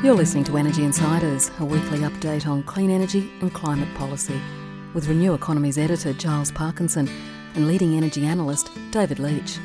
You're listening to Energy Insiders, a weekly update on clean energy and climate policy, with Renew Economy's editor Giles Parkinson and leading energy analyst David Leitch.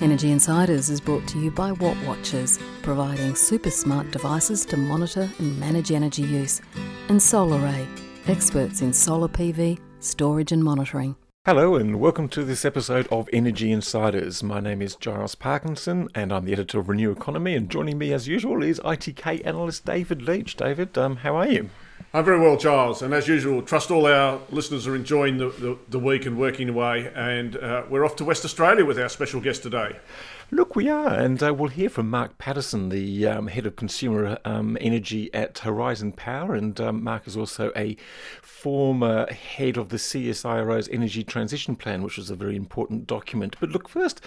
Energy Insiders is brought to you by Wattwatchers, providing super smart devices to monitor and manage energy use, and Solaray, experts in solar PV, storage and monitoring. Hello and welcome to this episode of Energy Insiders. My name is Giles Parkinson and I'm the editor of Renew Economy, and joining me as usual is ITK analyst David Leitch. David, how are you? I'm very well, Giles, and as usual, trust all our listeners are enjoying the week and working away, and we're off to West Australia with our special guest today. Look, we are, and we'll hear from Mark Patterson, the head of consumer energy at Horizon Power, and Mark is also a former head of the CSIRO's Energy Transition Plan, which was a very important document. But look, first,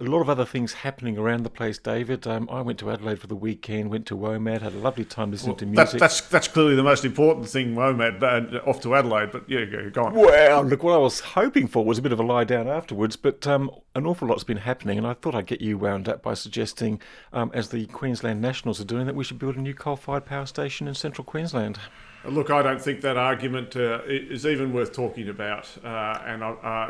a lot of other things happening around the place, David. I went to Adelaide for the weekend, went to WOMAD, had a lovely time listening to music. That's clearly the most important thing, WOMAD, but off to Adelaide, but yeah, go on. Well, look, what I was hoping for was a bit of a lie down afterwards, but an awful lot's been happening, and I thought I'd get you wound up by suggesting, as the Queensland Nationals are doing, that we should build a new coal-fired power station in central Queensland. Look, I don't think that argument is even worth talking about. And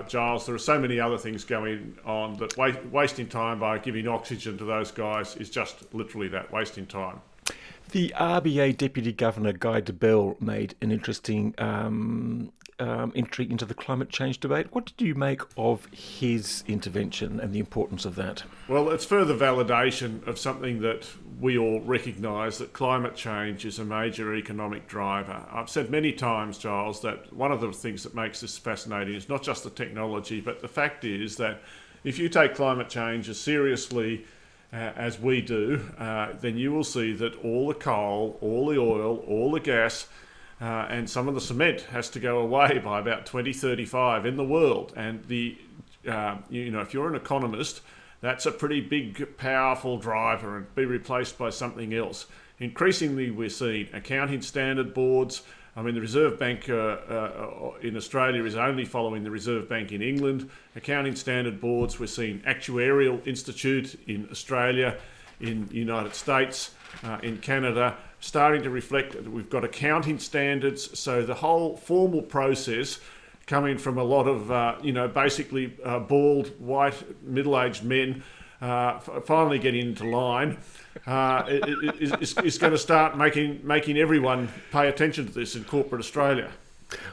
Giles, there are so many other things going on that wasting time by giving oxygen to those guys is just literally that, wasting time. The RBA Deputy Governor, Guy Debelle, made an interesting entry into the climate change debate. What did you make of his intervention and the importance of that? Well, it's further validation of something that we all recognise, that climate change is a major economic driver. I've said many times, Giles, that one of the things that makes this fascinating is not just the technology, but the fact is that if you take climate change as seriously as we do, then you will see that all the coal, all the oil, all the gas, and some of the cement has to go away by about 2035 in the world. And if you're an economist, that's a pretty big, powerful driver, and be replaced by something else. Increasingly, we're seeing accounting standard boards. I mean, the Reserve Bank in Australia is only following the Reserve Bank in England. Accounting standard boards, we're seeing Actuarial Institute in Australia, in the United States, in Canada, starting to reflect that we've got accounting standards. So the whole formal process, coming from a lot of bald, white, middle-aged men finally getting into line, is going to start making everyone pay attention to this in corporate Australia.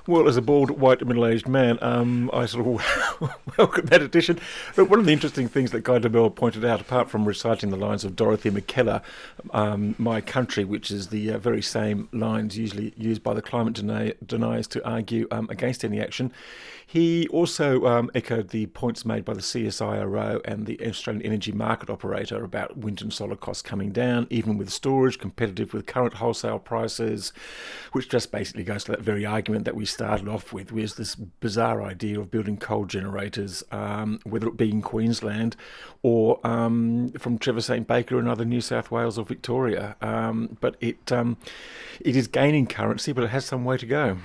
Well, as a bald, white, middle-aged man, I sort of welcome that addition. But one of the interesting things that Guy Debelle pointed out, apart from reciting the lines of Dorothy McKellar, My Country, which is the very same lines usually used by the climate deniers to argue against any action, he also echoed the points made by the CSIRO and the Australian Energy Market Operator about wind and solar costs coming down, even with storage, competitive with current wholesale prices, which just basically goes to that very argument that we started off with, was this bizarre idea of building coal generators, whether it be in Queensland or from Trevor St Baker and either New South Wales or Victoria. But it is gaining currency, but it has some way to go.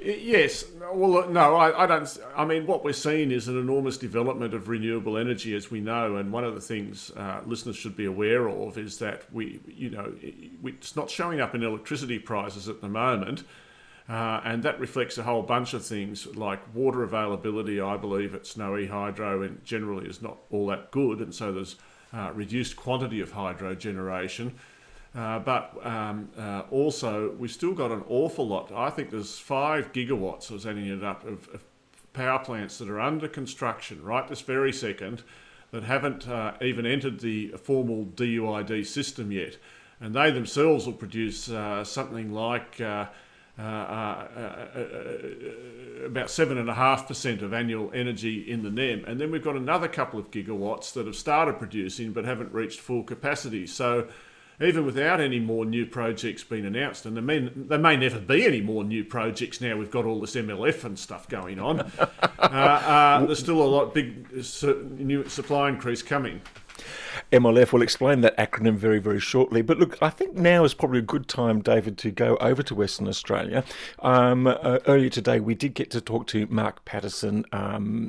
Yes. Well, no, I don't. I mean, what we're seeing is an enormous development of renewable energy, as we know. And one of the things listeners should be aware of is that it's not showing up in electricity prices at the moment. And that reflects a whole bunch of things like water availability, I believe, at Snowy Hydro and generally is not all that good. And so there's reduced quantity of hydro generation. But also, we've still got an awful lot. I think there's 5 gigawatts, I was adding it up, of power plants that are under construction right this very second that haven't even entered the formal DUID system yet. And they themselves will produce something like about 7.5% of annual energy in the NEM. And then we've got another couple of gigawatts that have started producing but haven't reached full capacity. So even without any more new projects being announced, and there may never be any more new projects now we've got all this MLF and stuff going on, there's still a lot big new supply increase coming. MLF, will explain that acronym very, very shortly. But look, I think now is probably a good time, David, to go over to Western Australia. Earlier today, we did get to talk to Mark Patterson,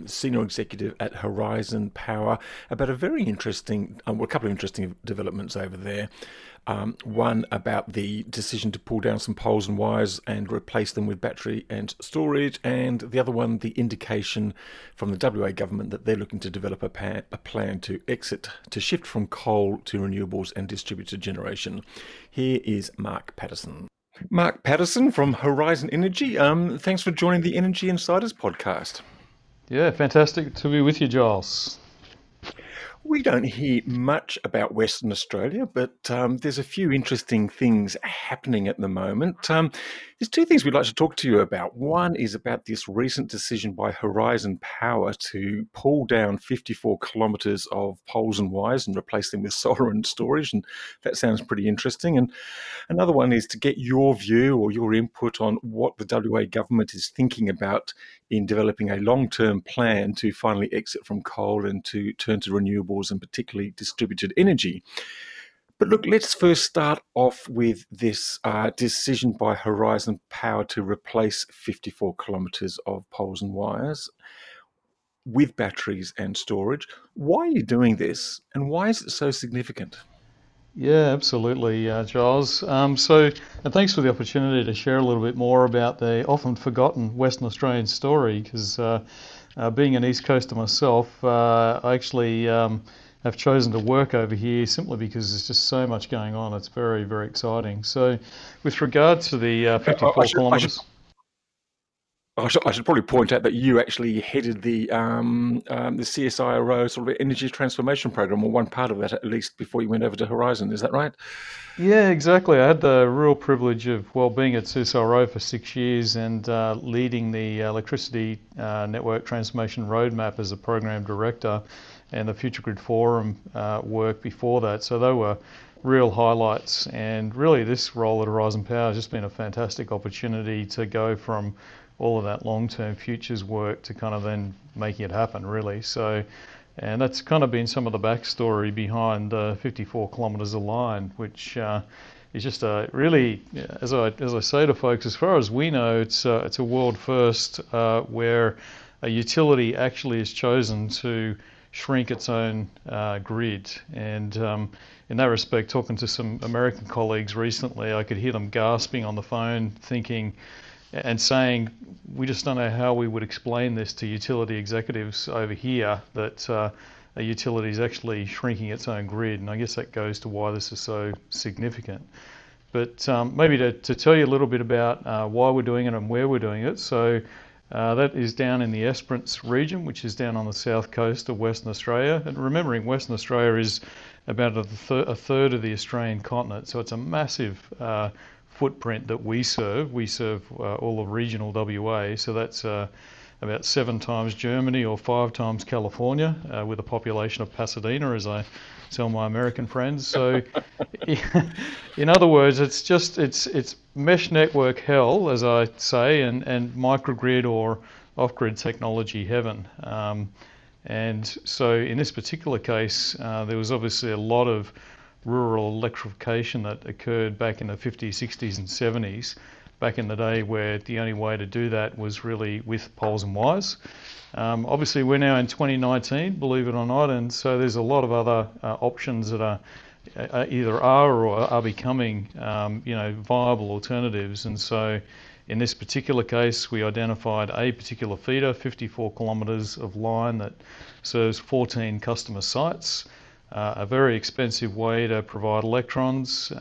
Senior Executive at Horizon Power, about a couple of interesting developments over there. One about the decision to pull down some poles and wires and replace them with battery and storage, and the other one, the indication from the WA government that they're looking to develop a plan to shift from coal to renewables and distributed generation. Here is Mark Patterson. Mark Patterson from Horizon Energy, thanks for joining the Energy Insiders podcast. Yeah, fantastic to be with you, Giles. We don't hear much about Western Australia, but there's a few interesting things happening at the moment. There's two things we'd like to talk to you about. One is about this recent decision by Horizon Power to pull down 54 kilometres of poles and wires and replace them with solar and storage, and that sounds pretty interesting. And another one is to get your view or your input on what the WA government is thinking about in developing a long-term plan to finally exit from coal and to turn to renewables, and particularly distributed energy. But look, let's first start off with this decision by Horizon Power to replace 54 kilometres of poles and wires with batteries and storage. Why are you doing this, and why is it so significant? Yeah, absolutely, Giles. And thanks for the opportunity to share a little bit more about the often forgotten Western Australian story, because being an East Coaster myself, I actually have chosen to work over here simply because there's just so much going on. It's very, very exciting. So with regard to the 54 kilometres... I should probably point out that you actually headed the CSIRO sort of energy transformation program, or one part of that at least, before you went over to Horizon. Is that right? Yeah, exactly. I had the real privilege of being at CSIRO for 6 years and leading the electricity network transformation roadmap as a program director, and the Future Grid Forum work before that. So they were real highlights, and really this role at Horizon Power has just been a fantastic opportunity to go from all of that long-term futures work to kind of then making it happen, really. So, and that's kind of been some of the backstory behind 54 kilometres of line, which is just a really, as I say to folks, as far as we know, it's a world first where a utility actually has chosen to shrink its own grid. And in that respect, talking to some American colleagues recently, I could hear them gasping on the phone, thinking, and saying, we just don't know how we would explain this to utility executives over here, that a utility is actually shrinking its own grid. And I guess that goes to why this is so significant. But maybe to tell you a little bit about why we're doing it and where we're doing it. So that is down in the Esperance region, which is down on the south coast of Western Australia. And remembering Western Australia is about a third of the Australian continent. So it's a massive footprint that we serve. We serve all of regional WA, so that's about 7 times Germany or 5 times California, with a population of Pasadena, as I tell my American friends. So, in other words, it's mesh network hell, as I say, and microgrid or off-grid technology heaven. And so, in this particular case, there was obviously a lot of rural electrification that occurred back in the 50s, 60s and 70s, back in the day where the only way to do that was really with poles and wires. Obviously, we're now in 2019, believe it or not, and so there's a lot of other options that are either becoming viable alternatives. And so in this particular case, we identified a particular feeder, 54 kilometres of line that serves 14 customer sites. A very expensive way to provide electrons,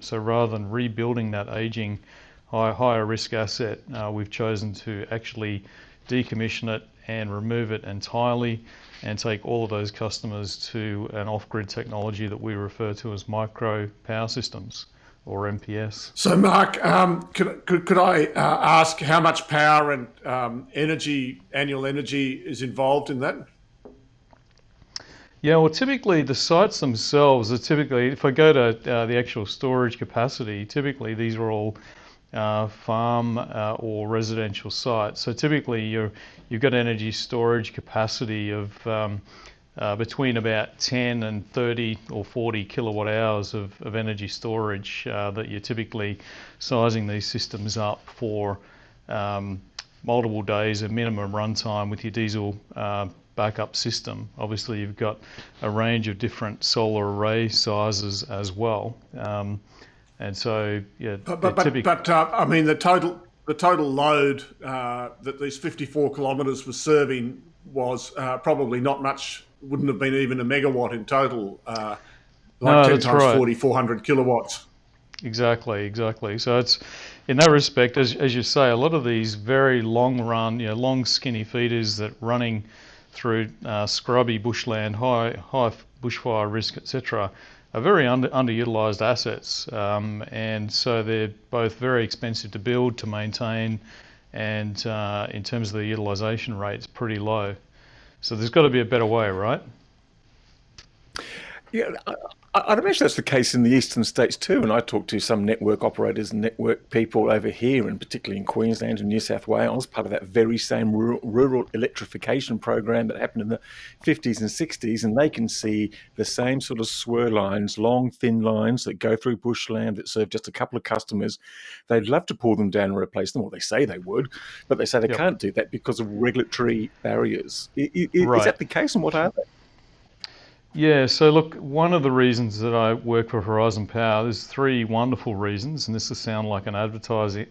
so rather than rebuilding that ageing higher risk asset, we've chosen to actually decommission it and remove it entirely and take all of those customers to an off-grid technology that we refer to as micro power systems, or MPS. So Mark, could I ask how much power and annual energy is involved in that? Yeah, well, typically the sites themselves are typically, if I go to the actual storage capacity, typically these are all farm or residential sites. So typically you've got energy storage capacity of between about 10 and 30 or 40 kilowatt hours of energy storage that you're typically sizing these systems up for multiple days of minimum runtime with your diesel backup system. Obviously, you've got a range of different solar array sizes as well, and so yeah. But I mean, the total load that these 54 kilometres were serving was probably not much. Wouldn't have been even a megawatt in total. Like no, 10 times right. 40, 400 kilowatts. Exactly, exactly. So it's, in that respect, as you say, a lot of these very long run, you know, long skinny feeders that running through scrubby bushland, high bushfire risk, etc., are very underutilised assets, and so they're both very expensive to build, to maintain, and in terms of the utilisation rate, it's pretty low. So there's got to be a better way, right? Yeah, I'd imagine that's the case in the eastern states too. And I talk to some network operators and network people over here, and particularly in Queensland and New South Wales, part of that very same rural electrification program that happened in the 50s and 60s. And they can see the same sort of swirl lines, long, thin lines that go through bushland that serve just a couple of customers. They'd love to pull them down and replace them, or they say they would, but they say they can't do that because of regulatory barriers. Is that the case, and what are they? Yeah, so look, one of the reasons that I work for Horizon Power, there's three wonderful reasons, and this will sound like an advertisement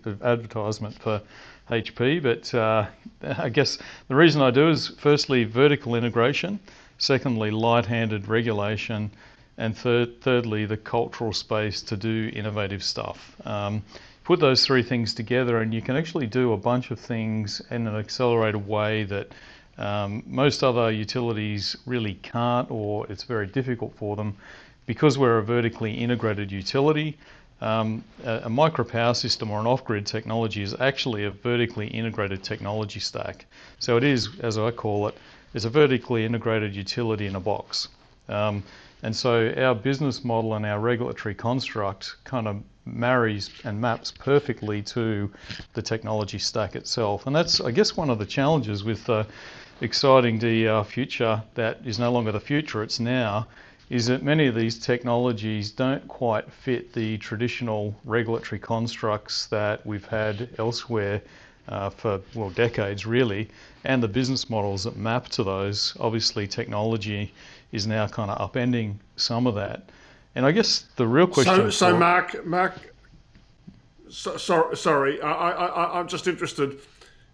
for HP, but I guess the reason I do is firstly, vertical integration, secondly, light-handed regulation, and thirdly, the cultural space to do innovative stuff. Put those three things together and you can actually do a bunch of things in an accelerated way that most other utilities really can't, or it's very difficult for them, because we're a vertically integrated utility. A micropower system or an off-grid technology is actually a vertically integrated technology stack. So it is, as I call it, it's a vertically integrated utility in a box. And so our business model and our regulatory construct kind of marries and maps perfectly to the technology stack itself. And that's, I guess, one of the challenges with the exciting DER future that is no longer the future, it's now, is that many of these technologies don't quite fit the traditional regulatory constructs that we've had elsewhere for, well, decades really, and the business models that map to those. Obviously technology is now kind of upending some of that. And I guess the real question. So Mark, sorry, I'm just interested.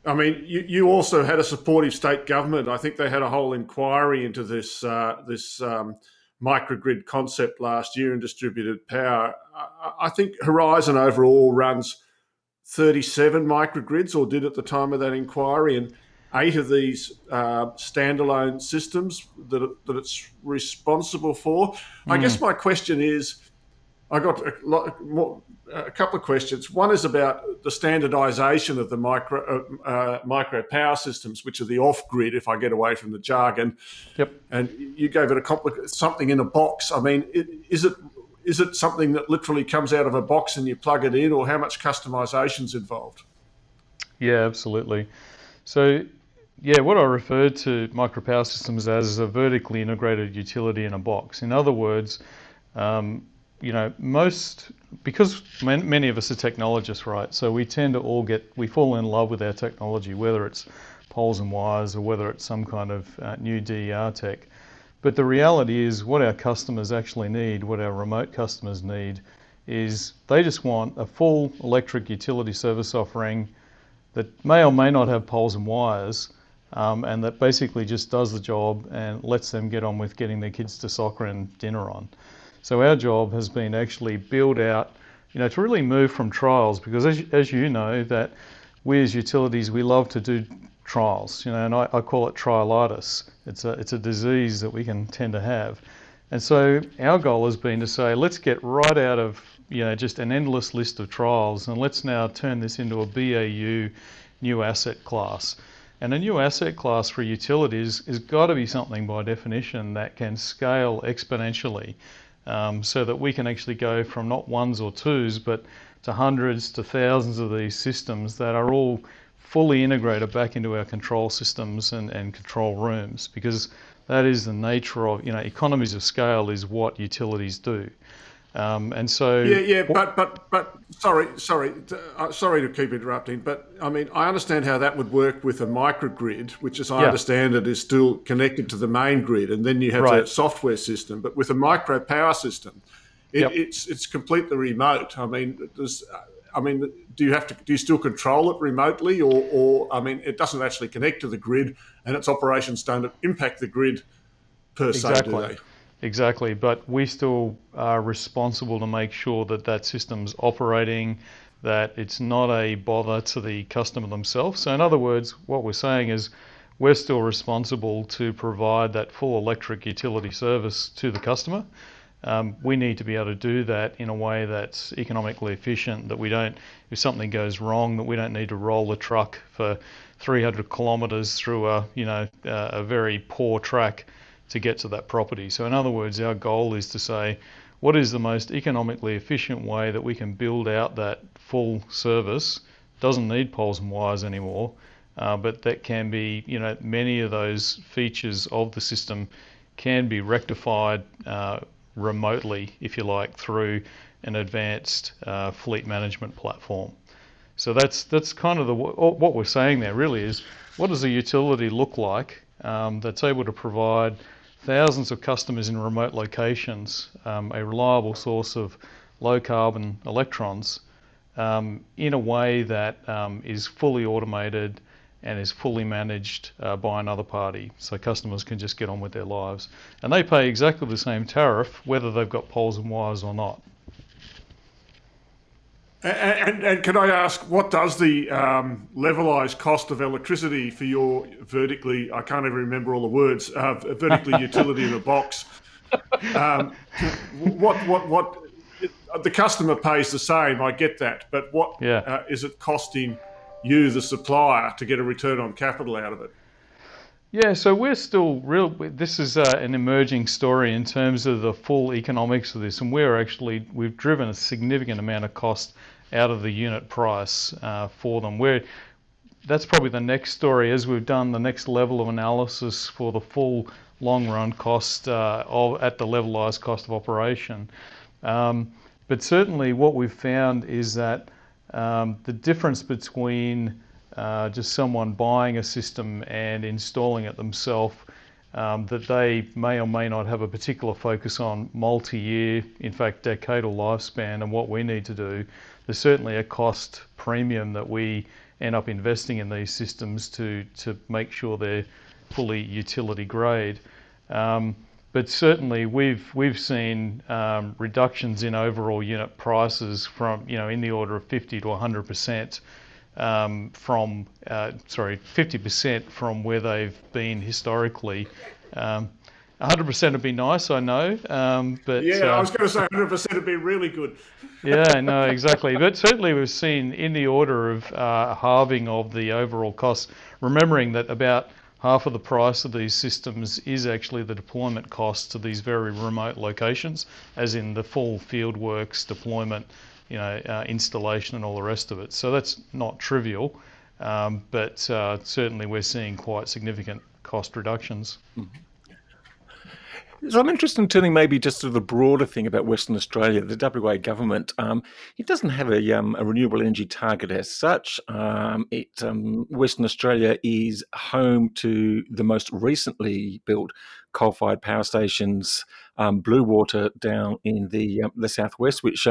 I mean, you also had a supportive state government. I think they had a whole inquiry into this this microgrid concept last year in distributed power. I think Horizon overall runs 37 microgrids, or did at the time of that inquiry, and 8 of these standalone systems that it's responsible for. I guess my question is, I got a couple of questions. One is about the standardisation of the micro power systems, which are the off-grid, if I get away from the jargon. Yep. And you gave it a something in a box. I mean, is it something that literally comes out of a box and you plug it in, or how much customisation is involved? Yeah, absolutely. So, yeah, what I refer to micropower systems as is a vertically integrated utility in a box. In other words, you know, because many of us are technologists, right? So we tend to we fall in love with our technology, whether it's poles and wires or whether it's some kind of new DER tech. But the reality is what our customers actually need, what our remote customers need, is they just want a full electric utility service offering that may or may not have poles and wires, and that basically just does the job and lets them get on with getting their kids to soccer and dinner on. So our job has been actually build out, you know, to really move from trials, because as you know, that we as utilities, we love to do trials, you know, and I call it trialitis. It's a disease that we can tend to have. And so our goal has been to say, let's get right out of, you know, just an endless list of trials, and let's now turn this into a BAU new asset class. And a new asset class for utilities has got to be something by definition that can scale exponentially, so that we can actually go from not ones or twos, but to hundreds to thousands of these systems that are all fully integrated back into our control systems and control rooms, because that is the nature of, you know, economies of scale is what utilities do. And so, sorry to keep interrupting, but I mean, I understand how that would work with a microgrid, which, as I understand it, is still connected to the main grid, and then you have that software system. But with a micro power system, it's completely remote. I mean, do you still control it remotely, or I mean, it doesn't actually connect to the grid, and its operations don't impact the grid per se, do they? Exactly, but we still are responsible to make sure that that system's operating, that it's not a bother to the customer themselves. So in other words, what we're saying is we're still responsible to provide that full electric utility service to the customer. We need to be able to do that in a way that's economically efficient, that we don't, if something goes wrong, that we don't need to roll the truck for 300 kilometres through a very poor track to get to that property. So in other words, our goal is to say, what is the most economically efficient way that we can build out that full service? Doesn't need poles and wires anymore, but that can be, many of those features of the system can be rectified remotely, if you like, through an advanced fleet management platform. So that's kind of what we're saying there really is, what does a utility look like that's able to provide thousands of customers in remote locations, a reliable source of low-carbon electrons in a way that is fully automated and is fully managed by another party, so customers can just get on with their lives. And they pay exactly the same tariff whether they've got poles and wires or not. And can I ask, what does the levelised cost of electricity for your vertically, I can't even remember all the words, vertically utility in a box, the customer pays the same, I get that, but what is it costing you, the supplier, to get a return on capital out of it? Yeah, so we're still this is an emerging story in terms of the full economics of this, and we've driven a significant amount of cost out of the unit price for them. That's probably the next story, as we've done the next level of analysis for the full long-run cost at the levelised cost of operation. But certainly what we've found is that the difference between just someone buying a system and installing it themselves, that they may or may not have a particular focus on multi-year, in fact decadal lifespan, and what we need to do. There's certainly a cost premium that we end up investing in these systems to make sure they're fully utility grade. But certainly we've seen reductions in overall unit prices from in the order of 50 to 100%. 50% from where they've been historically. 100% would be nice, I know. But yeah, I was going to say 100% would be really good. Yeah, no, exactly. But certainly we've seen in the order of halving of the overall cost, remembering that about half of the price of these systems is actually the deployment cost to these very remote locations, as in the full field works deployment, installation and all the rest of it. So that's not trivial, but certainly we're seeing quite significant cost reductions. So I'm interested in turning maybe just to the broader thing about Western Australia. The WA government, it doesn't have a renewable energy target as such. Western Australia is home to the most recently built coal-fired power stations, Blue Water down in the southwest, which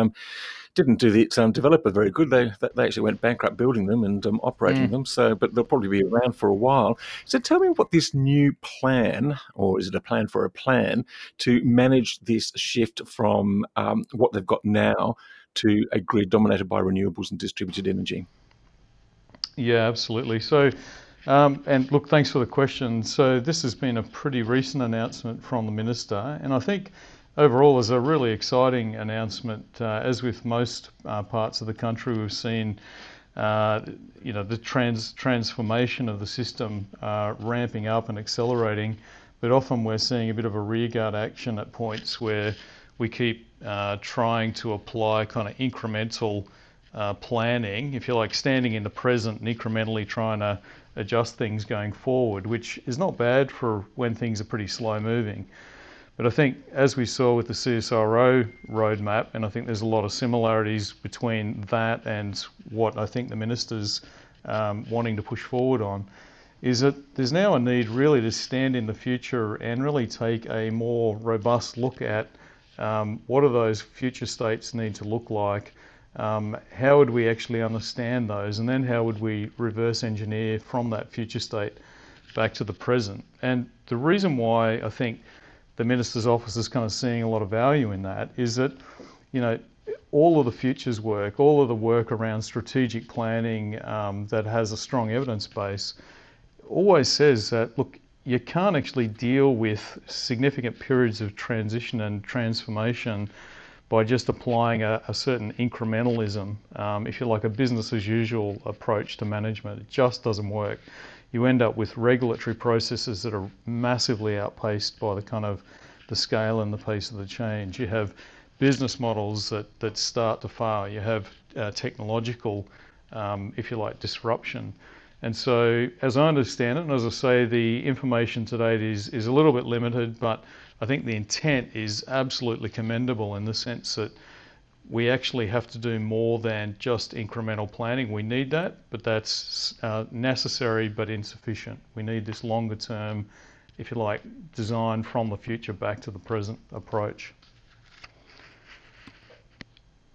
didn't do its developer very good. They actually went bankrupt building them and operating them. So, but they'll probably be around for a while. So, tell me what this new plan, or is it a plan for a plan, to manage this shift from what they've got now to a grid dominated by renewables and distributed energy? Yeah, absolutely. So, and look, thanks for the question. So, this has been a pretty recent announcement from the minister, and I think overall, it's a really exciting announcement. As with most parts of the country, we've seen the transformation of the system ramping up and accelerating, but often we're seeing a bit of a rearguard action at points where we keep trying to apply kind of incremental planning, if you like, standing in the present and incrementally trying to adjust things going forward, which is not bad for when things are pretty slow moving. But I think, as we saw with the CSIRO roadmap, and I think there's a lot of similarities between that and what I think the minister's wanting to push forward on, is that there's now a need really to stand in the future and really take a more robust look at what do those future states need to look like, how would we actually understand those, and then how would we reverse engineer from that future state back to the present. And the reason why I think the minister's office is kind of seeing a lot of value in that is that, you know, all of the futures work, all of the work around strategic planning that has a strong evidence base always says that, look, you can't actually deal with significant periods of transition and transformation by just applying a certain incrementalism, if you like, a business as usual approach to management. It just doesn't work. You end up with regulatory processes that are massively outpaced by the kind of the scale and the pace of the change. You have business models that start to fail. You have technological, if you like, disruption. And so, as I understand it, and as I say, the information to date is a little bit limited, but I think the intent is absolutely commendable in the sense that we actually have to do more than just incremental planning. We need that, but that's necessary but insufficient. We need this longer term, if you like, design from the future back to the present approach.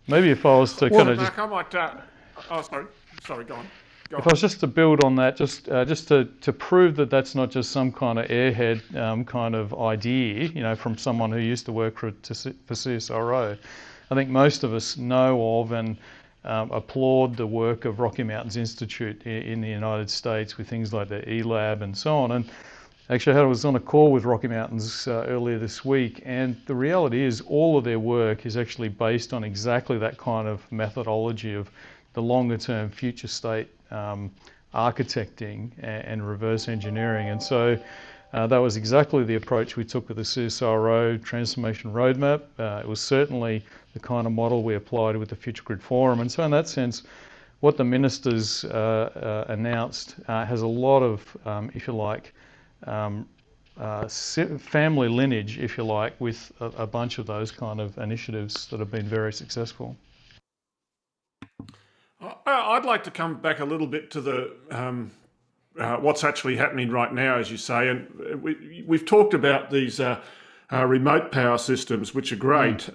Maybe if I was to kind of just... I might, oh, sorry, go on. Go on. If I was just to build on that, just to prove that that's not just some kind of airhead kind of idea, you know, from someone who used to work for CSIRO. I think most of us know of and applaud the work of Rocky Mountains Institute in the United States with things like the E-Lab and so on. And actually I was on a call with Rocky Mountains earlier this week, and the reality is all of their work is actually based on exactly that kind of methodology of the longer term future state architecting and reverse engineering. And so that was exactly the approach we took with the CSIRO transformation roadmap. It was certainly the kind of model we applied with the Future Grid Forum. And so in that sense, what the minister's announced has a lot of, if you like, family lineage, if you like, with a bunch of those kind of initiatives that have been very successful. I'd like to come back a little bit to the... what's actually happening right now, as you say, and we've talked about these remote power systems, which are great,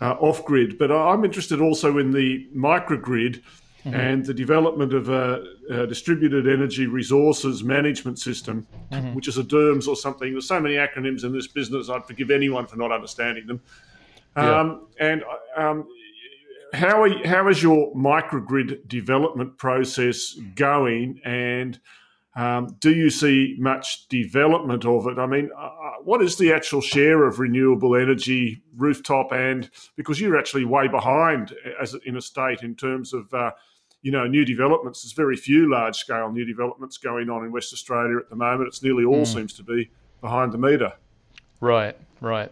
off-grid, but I'm interested also in the microgrid and the development of a distributed energy resources management system, which is a DERMS or something. There's so many acronyms in this business, I'd forgive anyone for not understanding them. How is your microgrid development process going, and do you see much development of it? I mean, what is the actual share of renewable energy, rooftop, and because you're actually way behind as in a state in terms of you know, new developments. There's very few large-scale new developments going on in West Australia at the moment. It's nearly all seems to be behind the meter. Right, right.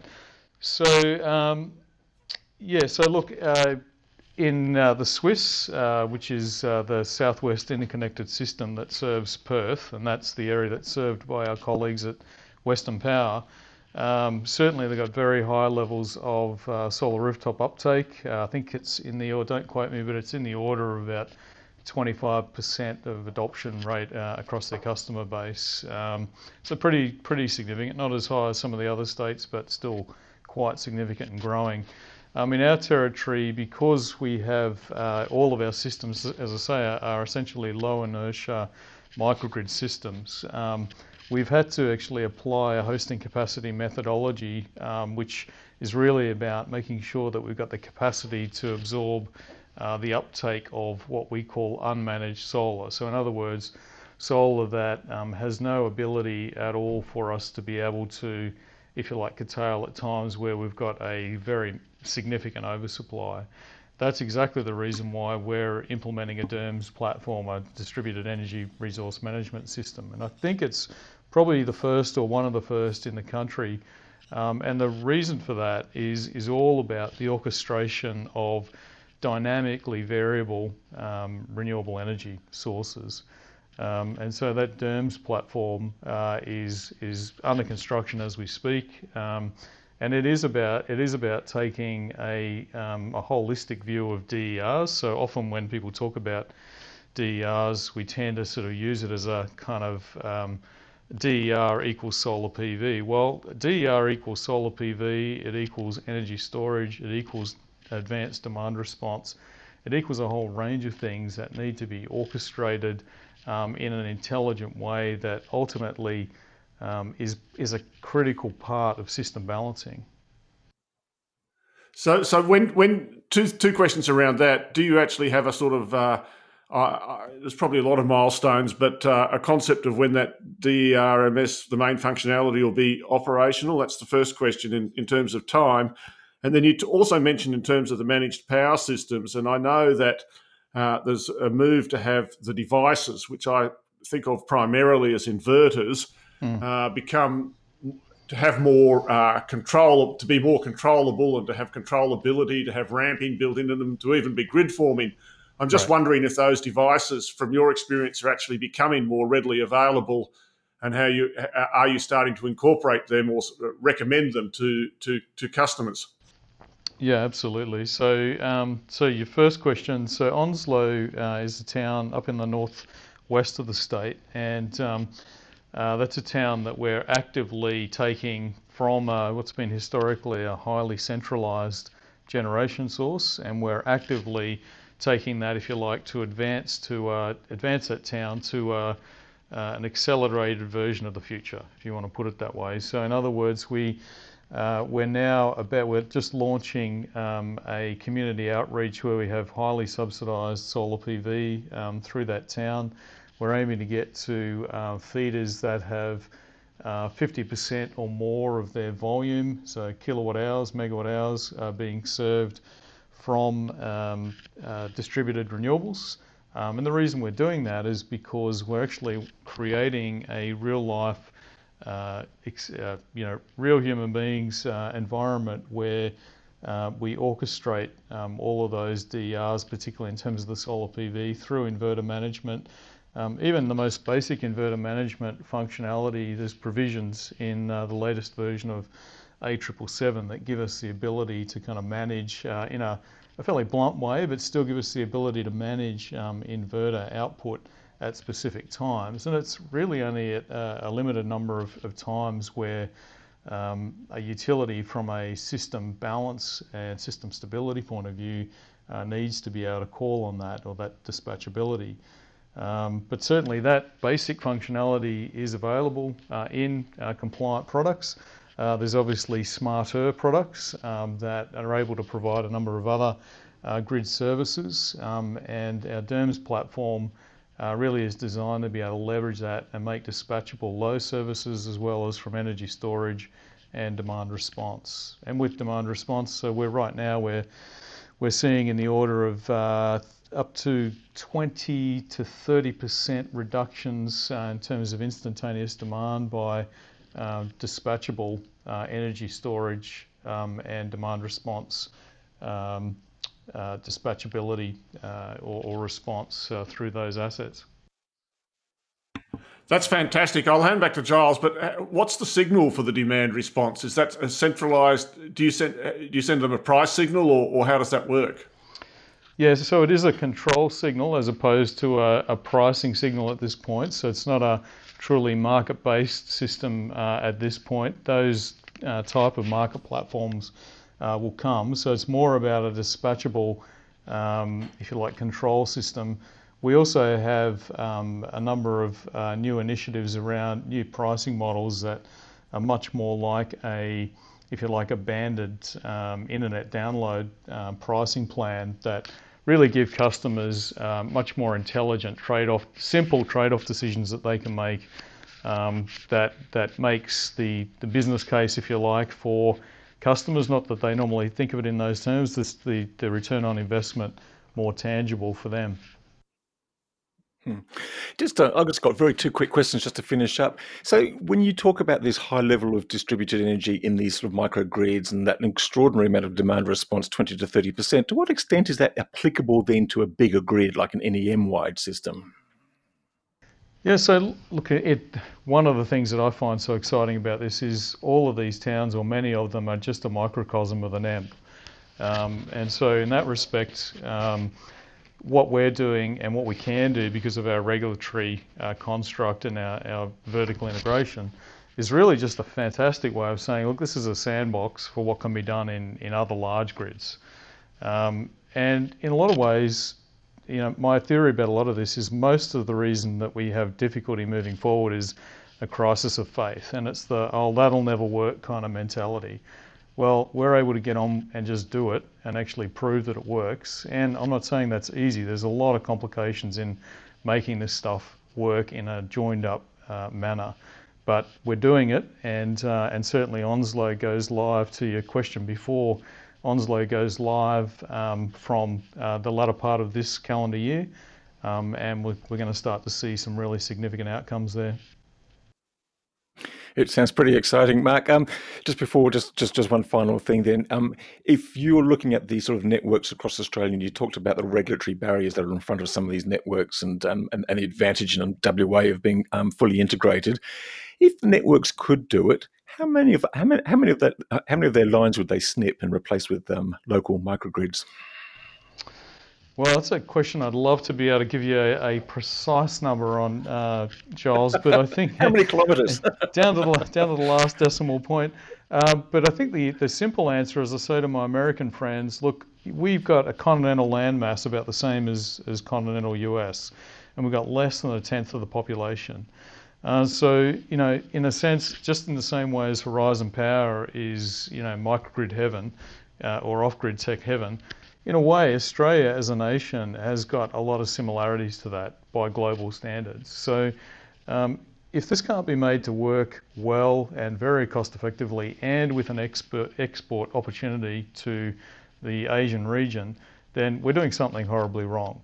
So yeah, so look. In the SWIS, which is the Southwest Interconnected System that serves Perth, and that's the area that's served by our colleagues at Western Power, certainly they've got very high levels of solar rooftop uptake. I think it's in the, or don't quote me, but it's in the order of about 25% of adoption rate across their customer base. So pretty significant, not as high as some of the other states, but still quite significant and growing. In our territory, because we have all of our systems, as I say, are essentially low inertia microgrid systems, we've had to actually apply a hosting capacity methodology, which is really about making sure that we've got the capacity to absorb the uptake of what we call unmanaged solar. So in other words, solar that has no ability at all for us to be able to, if you like, curtail at times where we've got a very significant oversupply. That's exactly the reason why we're implementing a DERMS platform, a distributed energy resource management system. And I think it's probably the first or one of the first in the country. And the reason for that is all about the orchestration of dynamically variable renewable energy sources. And so that DERMS platform is under construction as we speak, and it is about taking a holistic view of DERs. So often when people talk about DERs, we tend to sort of use it as a kind of DER equals solar PV. Well, DER equals solar PV, it equals energy storage, it equals advanced demand response, it equals a whole range of things that need to be orchestrated in an intelligent way that ultimately is a critical part of system balancing. So when two questions around that, do you actually have a sort of there's probably a lot of milestones, but a concept of when that DERMS, the main functionality, will be operational? That's the first question in terms of time. And then you also mentioned in terms of the managed power systems, and I know that there's a move to have the devices, which I think of primarily as inverters, to have more control, to be more controllable, and to have controllability, to have ramping built into them, to even be grid forming. I'm just wondering if those devices, from your experience, are actually becoming more readily available, and how are you starting to incorporate them or recommend them to customers? Yeah, absolutely. So your first question. So Onslow is a town up in the northwest of the state, and that's a town that we're actively taking from what's been historically a highly centralised generation source, and we're actively taking that, if you like, to advance that town to an accelerated version of the future, if you want to put it that way. So in other words, we're just launching a community outreach where we have highly subsidised solar PV through that town. We're aiming to get to feeders that have 50% or more of their volume, so kilowatt hours, megawatt hours, being served from distributed renewables. And the reason we're doing that is because we're actually creating a real life, real human beings environment where we orchestrate all of those DERs, particularly in terms of the solar PV, through inverter management. Even the most basic inverter management functionality, there's provisions in the latest version of A777 that give us the ability to kind of manage in a fairly blunt way, but still give us the ability to manage inverter output at specific times. And it's really only at a limited number of times where a utility from a system balance and system stability point of view needs to be able to call on that, or that dispatchability. But certainly that basic functionality is available in compliant products. There's obviously smarter products that are able to provide a number of other grid services, and our DERMS platform really is designed to be able to leverage that and make dispatchable low services, as well as from energy storage and demand response. And with demand response, so we're seeing in the order of up to 20 to 30% reductions in terms of instantaneous demand by dispatchable energy storage and demand response dispatchability or response through those assets. That's fantastic. I'll hand back to Giles, but what's the signal for the demand response? Is that a centralised? Do you send them a price signal, or how does that work? Yes, yeah, so it is a control signal as opposed to a pricing signal at this point. So it's not a truly market-based system at this point. Those type of market platforms will come. So it's more about a dispatchable, if you like, control system. We also have a number of new initiatives around new pricing models that are much more like a, if you like, a banded internet download pricing plan that really give customers much more intelligent trade-off, simple trade-off decisions that they can make that makes the business case, if you like, for customers, not that they normally think of it in those terms, this, the return on investment more tangible for them. I've just got two quick questions just to finish up. So when you talk about this high level of distributed energy in these sort of microgrids and that extraordinary amount of demand response, 20 to 30%, to what extent is that applicable then to a bigger grid like an NEM-wide system? Yeah, so look, one of the things that I find so exciting about this is all of these towns, or many of them, are just a microcosm of the NEM. And so in that respect, what we're doing and what we can do because of our regulatory construct and our vertical integration is really just a fantastic way of saying, look, this is a sandbox for what can be done in other large grids. And in a lot of ways, you know, my theory about a lot of this is most of the reason that we have difficulty moving forward is a crisis of faith, and it's the, oh, that'll never work kind of mentality. Well, we're able to get on and just do it and actually prove that it works. And I'm not saying that's easy. There's a lot of complications in making this stuff work in a joined up manner, but we're doing it. And certainly Onslow goes live, to your question before, Onslow goes live from the latter part of this calendar year, and we're going to start to see some really significant outcomes there. It sounds pretty exciting, Mark. Just one final thing then. If you're looking at these sort of networks across Australia, and you talked about the regulatory barriers that are in front of some of these networks and the advantage in WA of being fully integrated, if the networks could do it, how many of their lines would they snip and replace with local microgrids? Well, that's a question I'd love to be able to give you a precise number on, Giles. But I think how many kilometres down to the last decimal point. But I think the simple answer, as I say to my American friends, look, we've got a continental landmass about the same as continental US, and we've got less than 1/10 of the population. So, you know, in a sense, just in the same way as Horizon Power is, you know, microgrid heaven or off-grid tech heaven, in a way, Australia as a nation has got a lot of similarities to that by global standards. So if this can't be made to work well and very cost-effectively and with an export opportunity to the Asian region, then we're doing something horribly wrong.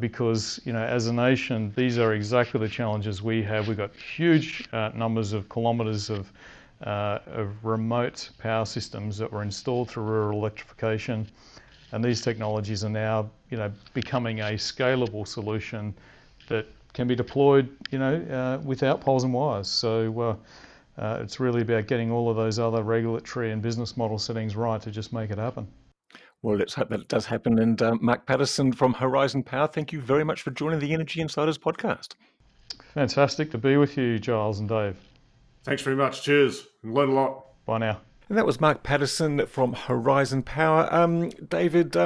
Because, you know, as a nation, these are exactly the challenges we have. We've got huge numbers of kilometres of remote power systems that were installed through rural electrification, and these technologies are now, you know, becoming a scalable solution that can be deployed, you know, without poles and wires. So it's really about getting all of those other regulatory and business model settings right to just make it happen. Well, let's hope that it does happen. And Mark Patterson from Horizon Power, thank you very much for joining the Energy Insiders podcast. Fantastic to be with you, Giles and Dave. Thanks very much. Cheers. Learn a lot. Bye now. And that was Mark Patterson from Horizon Power. David,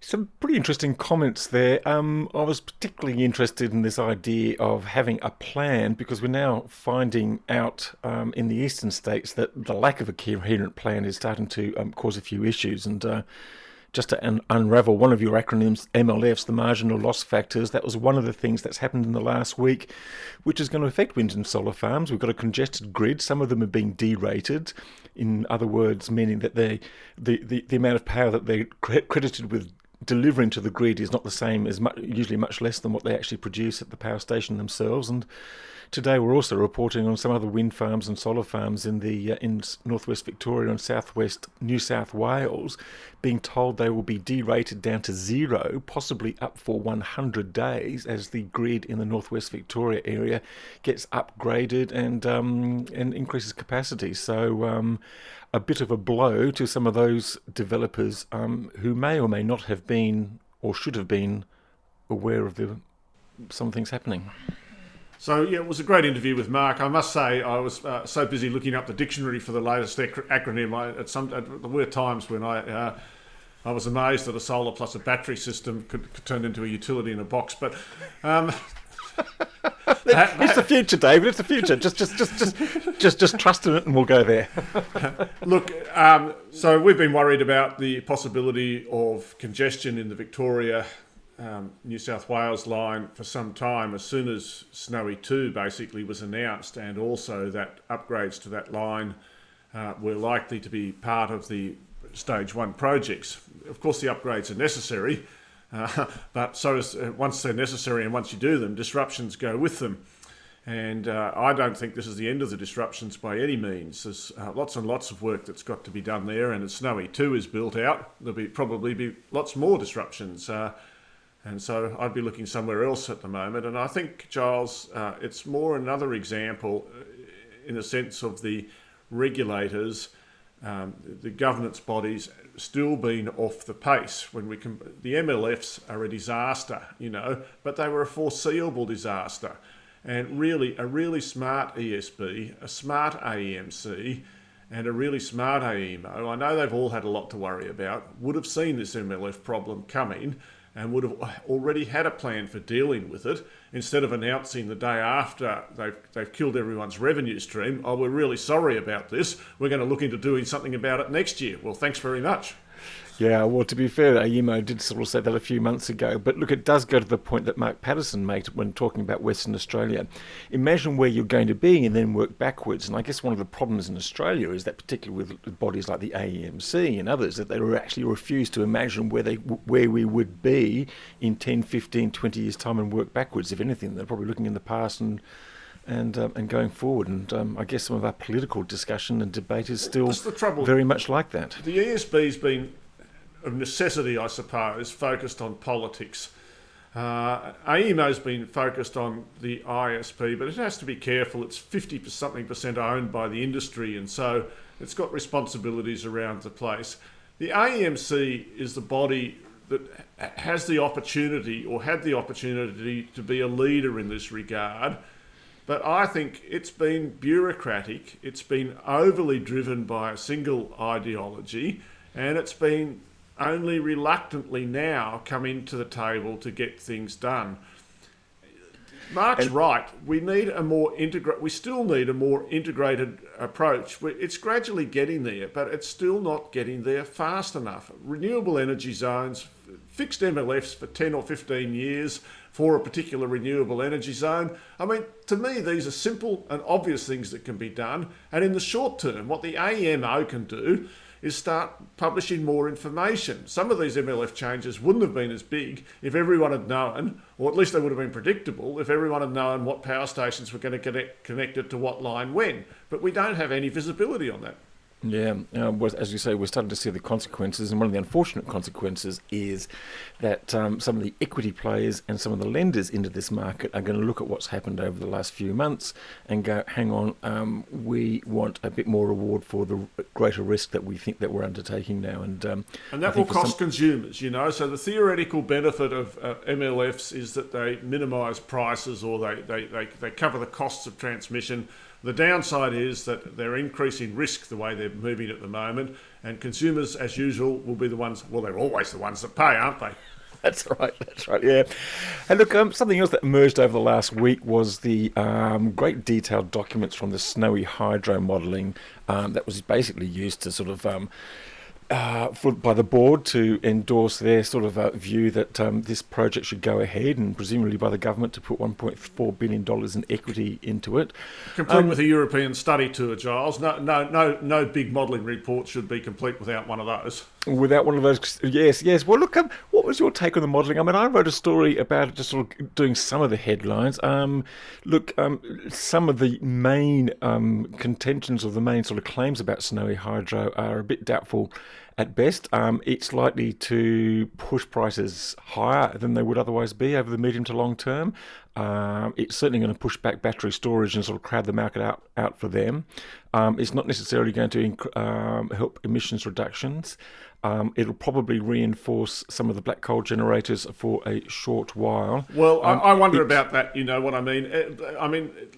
some pretty interesting comments there. I was particularly interested in this idea of having a plan, because we're now finding out in the eastern states that the lack of a coherent plan is starting to cause a few issues. And just to unravel one of your acronyms, MLFs, the marginal loss factors, that was one of the things that's happened in the last week, which is going to affect wind and solar farms. We've got a congested grid. Some of them are being derated, in other words, meaning that the amount of power that they're credited with delivering to the grid is not the same, as usually much less than what they actually produce at the power station themselves. And today we're also reporting on some other wind farms and solar farms in the in northwest Victoria and southwest New South Wales being told they will be derated down to zero, possibly up for 100 days, as the grid in the northwest Victoria area gets upgraded and increases capacity. So a bit of a blow to some of those developers who may or may not have been or should have been aware of some things happening. So, yeah, it was a great interview with Mark. I must say I was so busy looking up the dictionary for the latest acronym. There were times when I was amazed that a solar plus a battery system could turn into a utility in a box. But... It's the future, David. It's the future. Just trust in it, and we'll go there. Look, so we've been worried about the possibility of congestion in the Victoria, New South Wales line for some time. As soon as Snowy 2 basically was announced, and also that upgrades to that line were likely to be part of the Stage 1 projects. Of course, the upgrades are necessary. But so is, once they're necessary and once you do them, disruptions go with them. And I don't think this is the end of the disruptions by any means. There's lots and lots of work that's got to be done there. And as Snowy 2 is built out, there'll be lots more disruptions. And so I'd be looking somewhere else at the moment. And I think, Giles, it's more another example in the sense of the regulators, the governance bodies still being off the pace. When we the MLFs are a disaster, you know, but they were a foreseeable disaster. And really, a really smart ESB, a smart AEMC, and a really smart AEMO, I know they've all had a lot to worry about, would have seen this MLF problem coming and would have already had a plan for dealing with it, instead of announcing the day after they've killed everyone's revenue stream, oh, we're really sorry about this, we're going to look into doing something about it next year. Well, thanks very much. Yeah, well, to be fair, AEMO did sort of say that a few months ago. But look, it does go to the point that Mark Patterson made when talking about Western Australia. Imagine where you're going to be and then work backwards. And I guess one of the problems in Australia is that, particularly with bodies like the AEMC and others, that they actually refuse to imagine where we would be in 10, 15, 20 years' time and work backwards. If anything, they're probably looking in the past and going forward, and I guess some of our political discussion and debate is still very much like that. The ESB's been, of necessity, I suppose, focused on politics. AEMO's been focused on the ISP, but it has to be careful. It's 50% owned by the industry, and so it's got responsibilities around the place. The AEMC is the body that has the opportunity, or had the opportunity, to be a leader in this regard. But I think it's been bureaucratic, it's been overly driven by a single ideology, and it's been only reluctantly now coming to the table to get things done. Mark's right, we still need a more integrated approach. It's gradually getting there, but it's still not getting there fast enough. Renewable energy zones, fixed MLFs for 10 or 15 years for a particular renewable energy zone. I mean, to me, these are simple and obvious things that can be done. And in the short term, what the AEMO can do is start publishing more information. Some of these MLF changes wouldn't have been as big if everyone had known, or at least they would have been predictable, if everyone had known what power stations were going to get connected to what line when. But we don't have any visibility on that. Yeah, as you say, we're starting to see the consequences, and one of the unfortunate consequences is that some of the equity players and some of the lenders into this market are going to look at what's happened over the last few months and go, hang on, we want a bit more reward for the greater risk that we think that we're undertaking now. And that will cost consumers, you know. So the theoretical benefit of MLFs is that they minimise prices, or they cover the costs of transmission. The downside is that they're increasing risk the way they're moving at the moment, and consumers, as usual, will be the ones, well, they're always the ones that pay, aren't they? That's right, yeah. And look, something else that emerged over the last week was the great detailed documents from the Snowy Hydro modelling that was basically used to sort of... by the board to endorse their sort of view that this project should go ahead, and presumably by the government to put $1.4 billion in equity into it. Complete with a European study tour, Giles. No big modelling report should be complete without one of those. Without one of those, yes. Well, look, what was your take on the modelling? I mean, I wrote a story about it, just sort of doing some of the headlines. Some of the main contentions, or the main sort of claims about Snowy Hydro are a bit doubtful at best. It's likely to push prices higher than they would otherwise be over the medium to long term. It's certainly going to push back battery storage and sort of crowd the market out for them. It's not necessarily going to help emissions reductions. It'll probably reinforce some of the black coal generators for a short while. Well, I wonder about that, you know what I mean?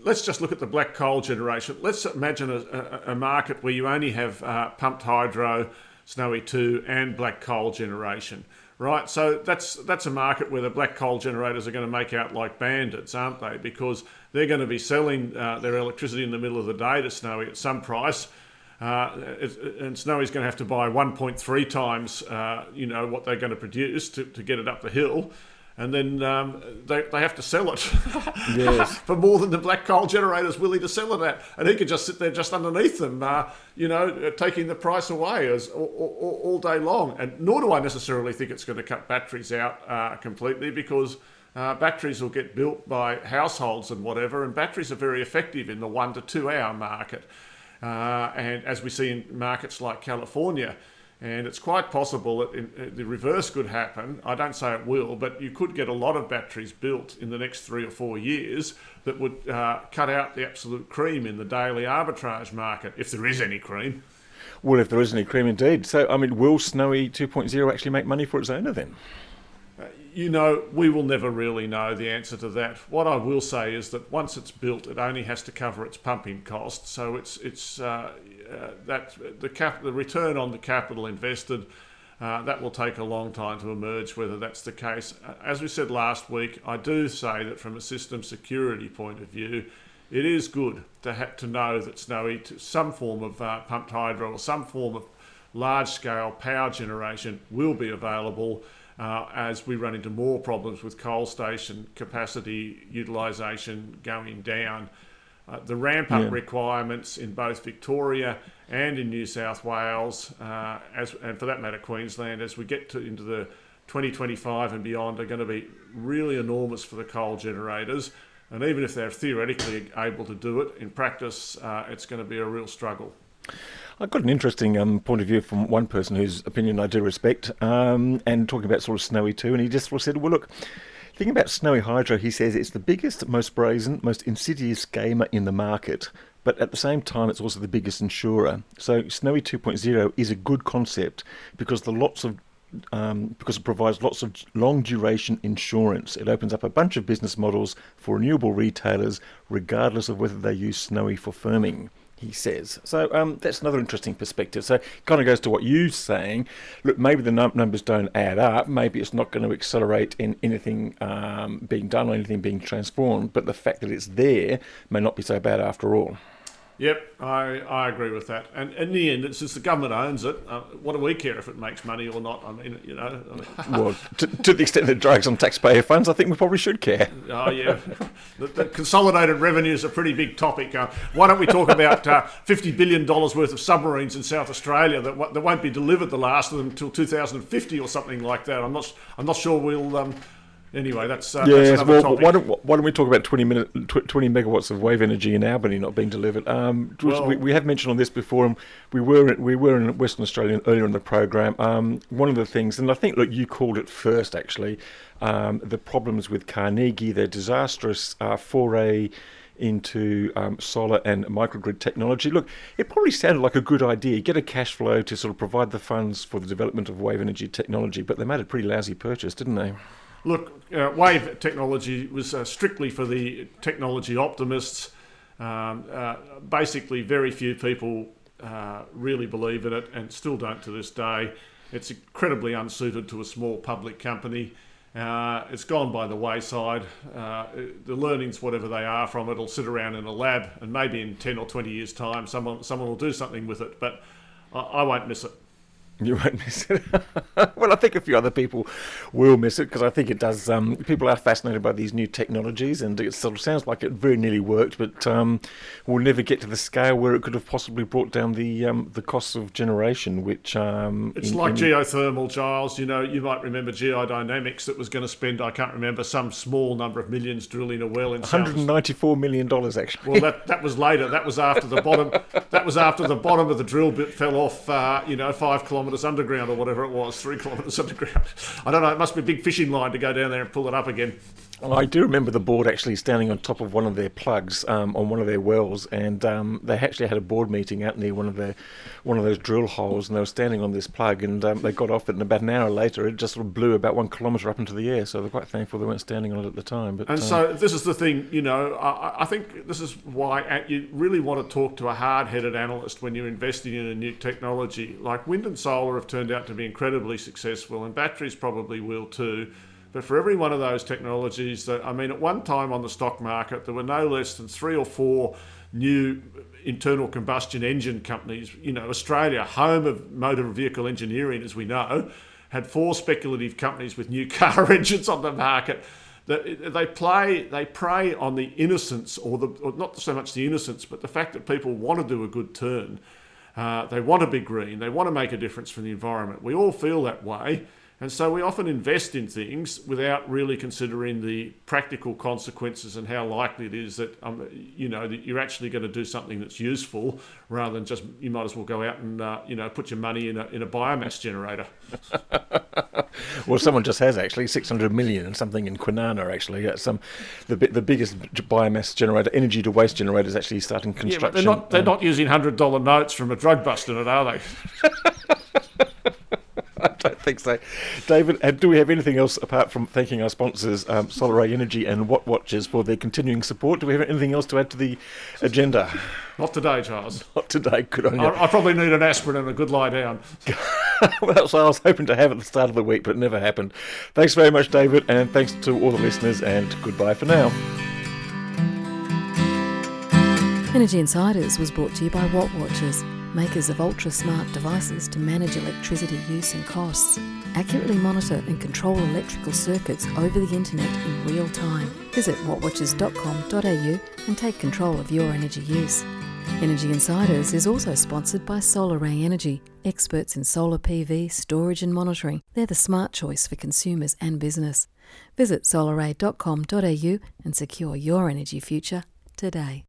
Let's just look at the black coal generation. Let's imagine a market where you only have pumped hydro, Snowy 2 and black coal generation, right? So that's a market where the black coal generators are going to make out like bandits, aren't they? Because they're going to be selling their electricity in the middle of the day to Snowy at some price. And Snowy's going to have to buy 1.3 times, what they're going to produce to get it up the hill, and then they have to sell it for more than the black coal generator's willing to sell it at, and he could just sit there just underneath them, taking the price away all day long. And nor do I necessarily think it's going to cut batteries out completely, because batteries will get built by households and whatever, and batteries are very effective in the 1 to 2 hour market. And as we see in markets like California, And it's quite possible that the reverse could happen. I don't say it will, but you could get a lot of batteries built in the next 3 or 4 years that would cut out the absolute cream in the daily arbitrage market, if there is any cream. Well, if there is any cream indeed. So, I mean, will Snowy 2.0 actually make money for its owner then? You know, we will never really know the answer to that. What I will say is that once it's built, it only has to cover its pumping costs. So the return on the capital invested, that will take a long time to emerge, whether that's the case. As we said last week, I do say that from a system security point of view, it is good to have to know that Snowy, some form of pumped hydro or some form of large-scale power generation will be available. As we run into more problems with coal station capacity utilisation going down. The ramp-up requirements in both Victoria and in New South Wales, and for that matter Queensland, as we get into the 2025 and beyond, are going to be really enormous for the coal generators. And even if they're theoretically able to do it, in practice it's going to be a real struggle. I've got an interesting point of view from one person whose opinion I do respect, and talking about sort of Snowy too, and he just sort of said, well, look, thinking about Snowy Hydro, he says it's the biggest, most brazen, most insidious gamer in the market, but at the same time, it's also the biggest insurer. So Snowy 2.0 is a good concept because it provides lots of long-duration insurance. It opens up a bunch of business models for renewable retailers, regardless of whether they use Snowy for firming, he says. So that's another interesting perspective. So it kind of goes to what you're saying. Look, maybe the numbers don't add up. Maybe it's not going to accelerate in anything being done or anything being transformed, but the fact that it's there may not be so bad after all. Yep, I agree with that. And in the end, since the government owns it, what do we care if it makes money or not? I mean, you know. Well, to the extent that it drags on taxpayer funds, I think we probably should care. Oh, yeah. The consolidated revenue is a pretty big topic. Why don't we talk about $50 billion worth of submarines in South Australia that won't be delivered, the last of them, until 2050 or something like that? I'm not sure we'll... Anyway, that's another topic. Why don't we talk about 20 megawatts of wave energy in Albany not being delivered? We have mentioned on this before, and we were in Western Australia earlier in the program. One of the things, and I think, look, you called it first actually, the problems with Carnegie, their disastrous foray into solar and microgrid technology. Look, it probably sounded like a good idea. Get a cash flow to sort of provide the funds for the development of wave energy technology, but they made a pretty lousy purchase, didn't they? Look, wave technology was strictly for the technology optimists. Basically, very few people really believe in it, and still don't to this day. It's incredibly unsuited to a small public company. It's gone by the wayside. The learnings, whatever they are from it, will sit around in a lab, and maybe in 10 or 20 years' time, someone will do something with it, but I won't miss it. You won't miss it. Well, I think a few other people will miss it, because I think it does. People are fascinated by these new technologies, and it sort of sounds like it very nearly worked, but we'll never get to the scale where it could have possibly brought down the costs of generation, which... geothermal, Giles. You know, you might remember Geodynamics that was going to spend, I can't remember, some small number of millions drilling a well in $194 million, actually. Well, that was later. That was after the bottom of the drill bit fell off, 5 kilometres underground, or whatever it was, 3 kilometres underground. I don't know, it must be a big fishing line to go down there and pull it up again. Well, I do remember the board actually standing on top of one of their plugs on one of their wells, and they actually had a board meeting out near one of those drill holes, and they were standing on this plug, and they got off it, and about an hour later it just sort of blew about 1 kilometre up into the air, so they're quite thankful they weren't standing on it at the time. But, and so this is the thing, you know, I think this is why you really want to talk to a hard-headed analyst when you're investing in a new technology. Like wind and solar have turned out to be incredibly successful, and batteries probably will too. But for every one of those technologies, at one time on the stock market, there were no less than 3 or 4 new internal combustion engine companies. You know, Australia, home of motor vehicle engineering, as we know, had 4 speculative companies with new car engines on the market. They prey on the innocence, or not so much the innocence, but the fact that people want to do a good turn. They want to be green. They want to make a difference for the environment. We all feel that way. And so we often invest in things without really considering the practical consequences and how likely it is that, that you're actually going to do something that's useful, rather than just, you might as well go out and, put your money in a biomass generator. Well, someone just has actually 600 million and something in Kwinana, actually. The biggest biomass generator, energy to waste generator, is actually starting construction. Yeah, but they're not using $100 notes from a drug bust in it, are they? I don't think so. David, do we have anything else apart from thanking our sponsors, Solaray Energy and Wattwatchers, for their continuing support? Do we have anything else to add to the agenda? Not today, Charles. Not today. Good on you. I probably need an aspirin and a good lie down. Well, that's what I was hoping to have at the start of the week, but it never happened. Thanks very much, David, and thanks to all the listeners, and goodbye for now. Energy Insiders was brought to you by Wattwatchers, makers of ultra-smart devices to manage electricity use and costs, accurately monitor and control electrical circuits over the internet in real time. Visit wattwatchers.com.au and take control of your energy use. Energy Insiders is also sponsored by Solaray Energy, experts in solar PV, storage and monitoring. They're the smart choice for consumers and business. Visit solaray.com.au and secure your energy future today.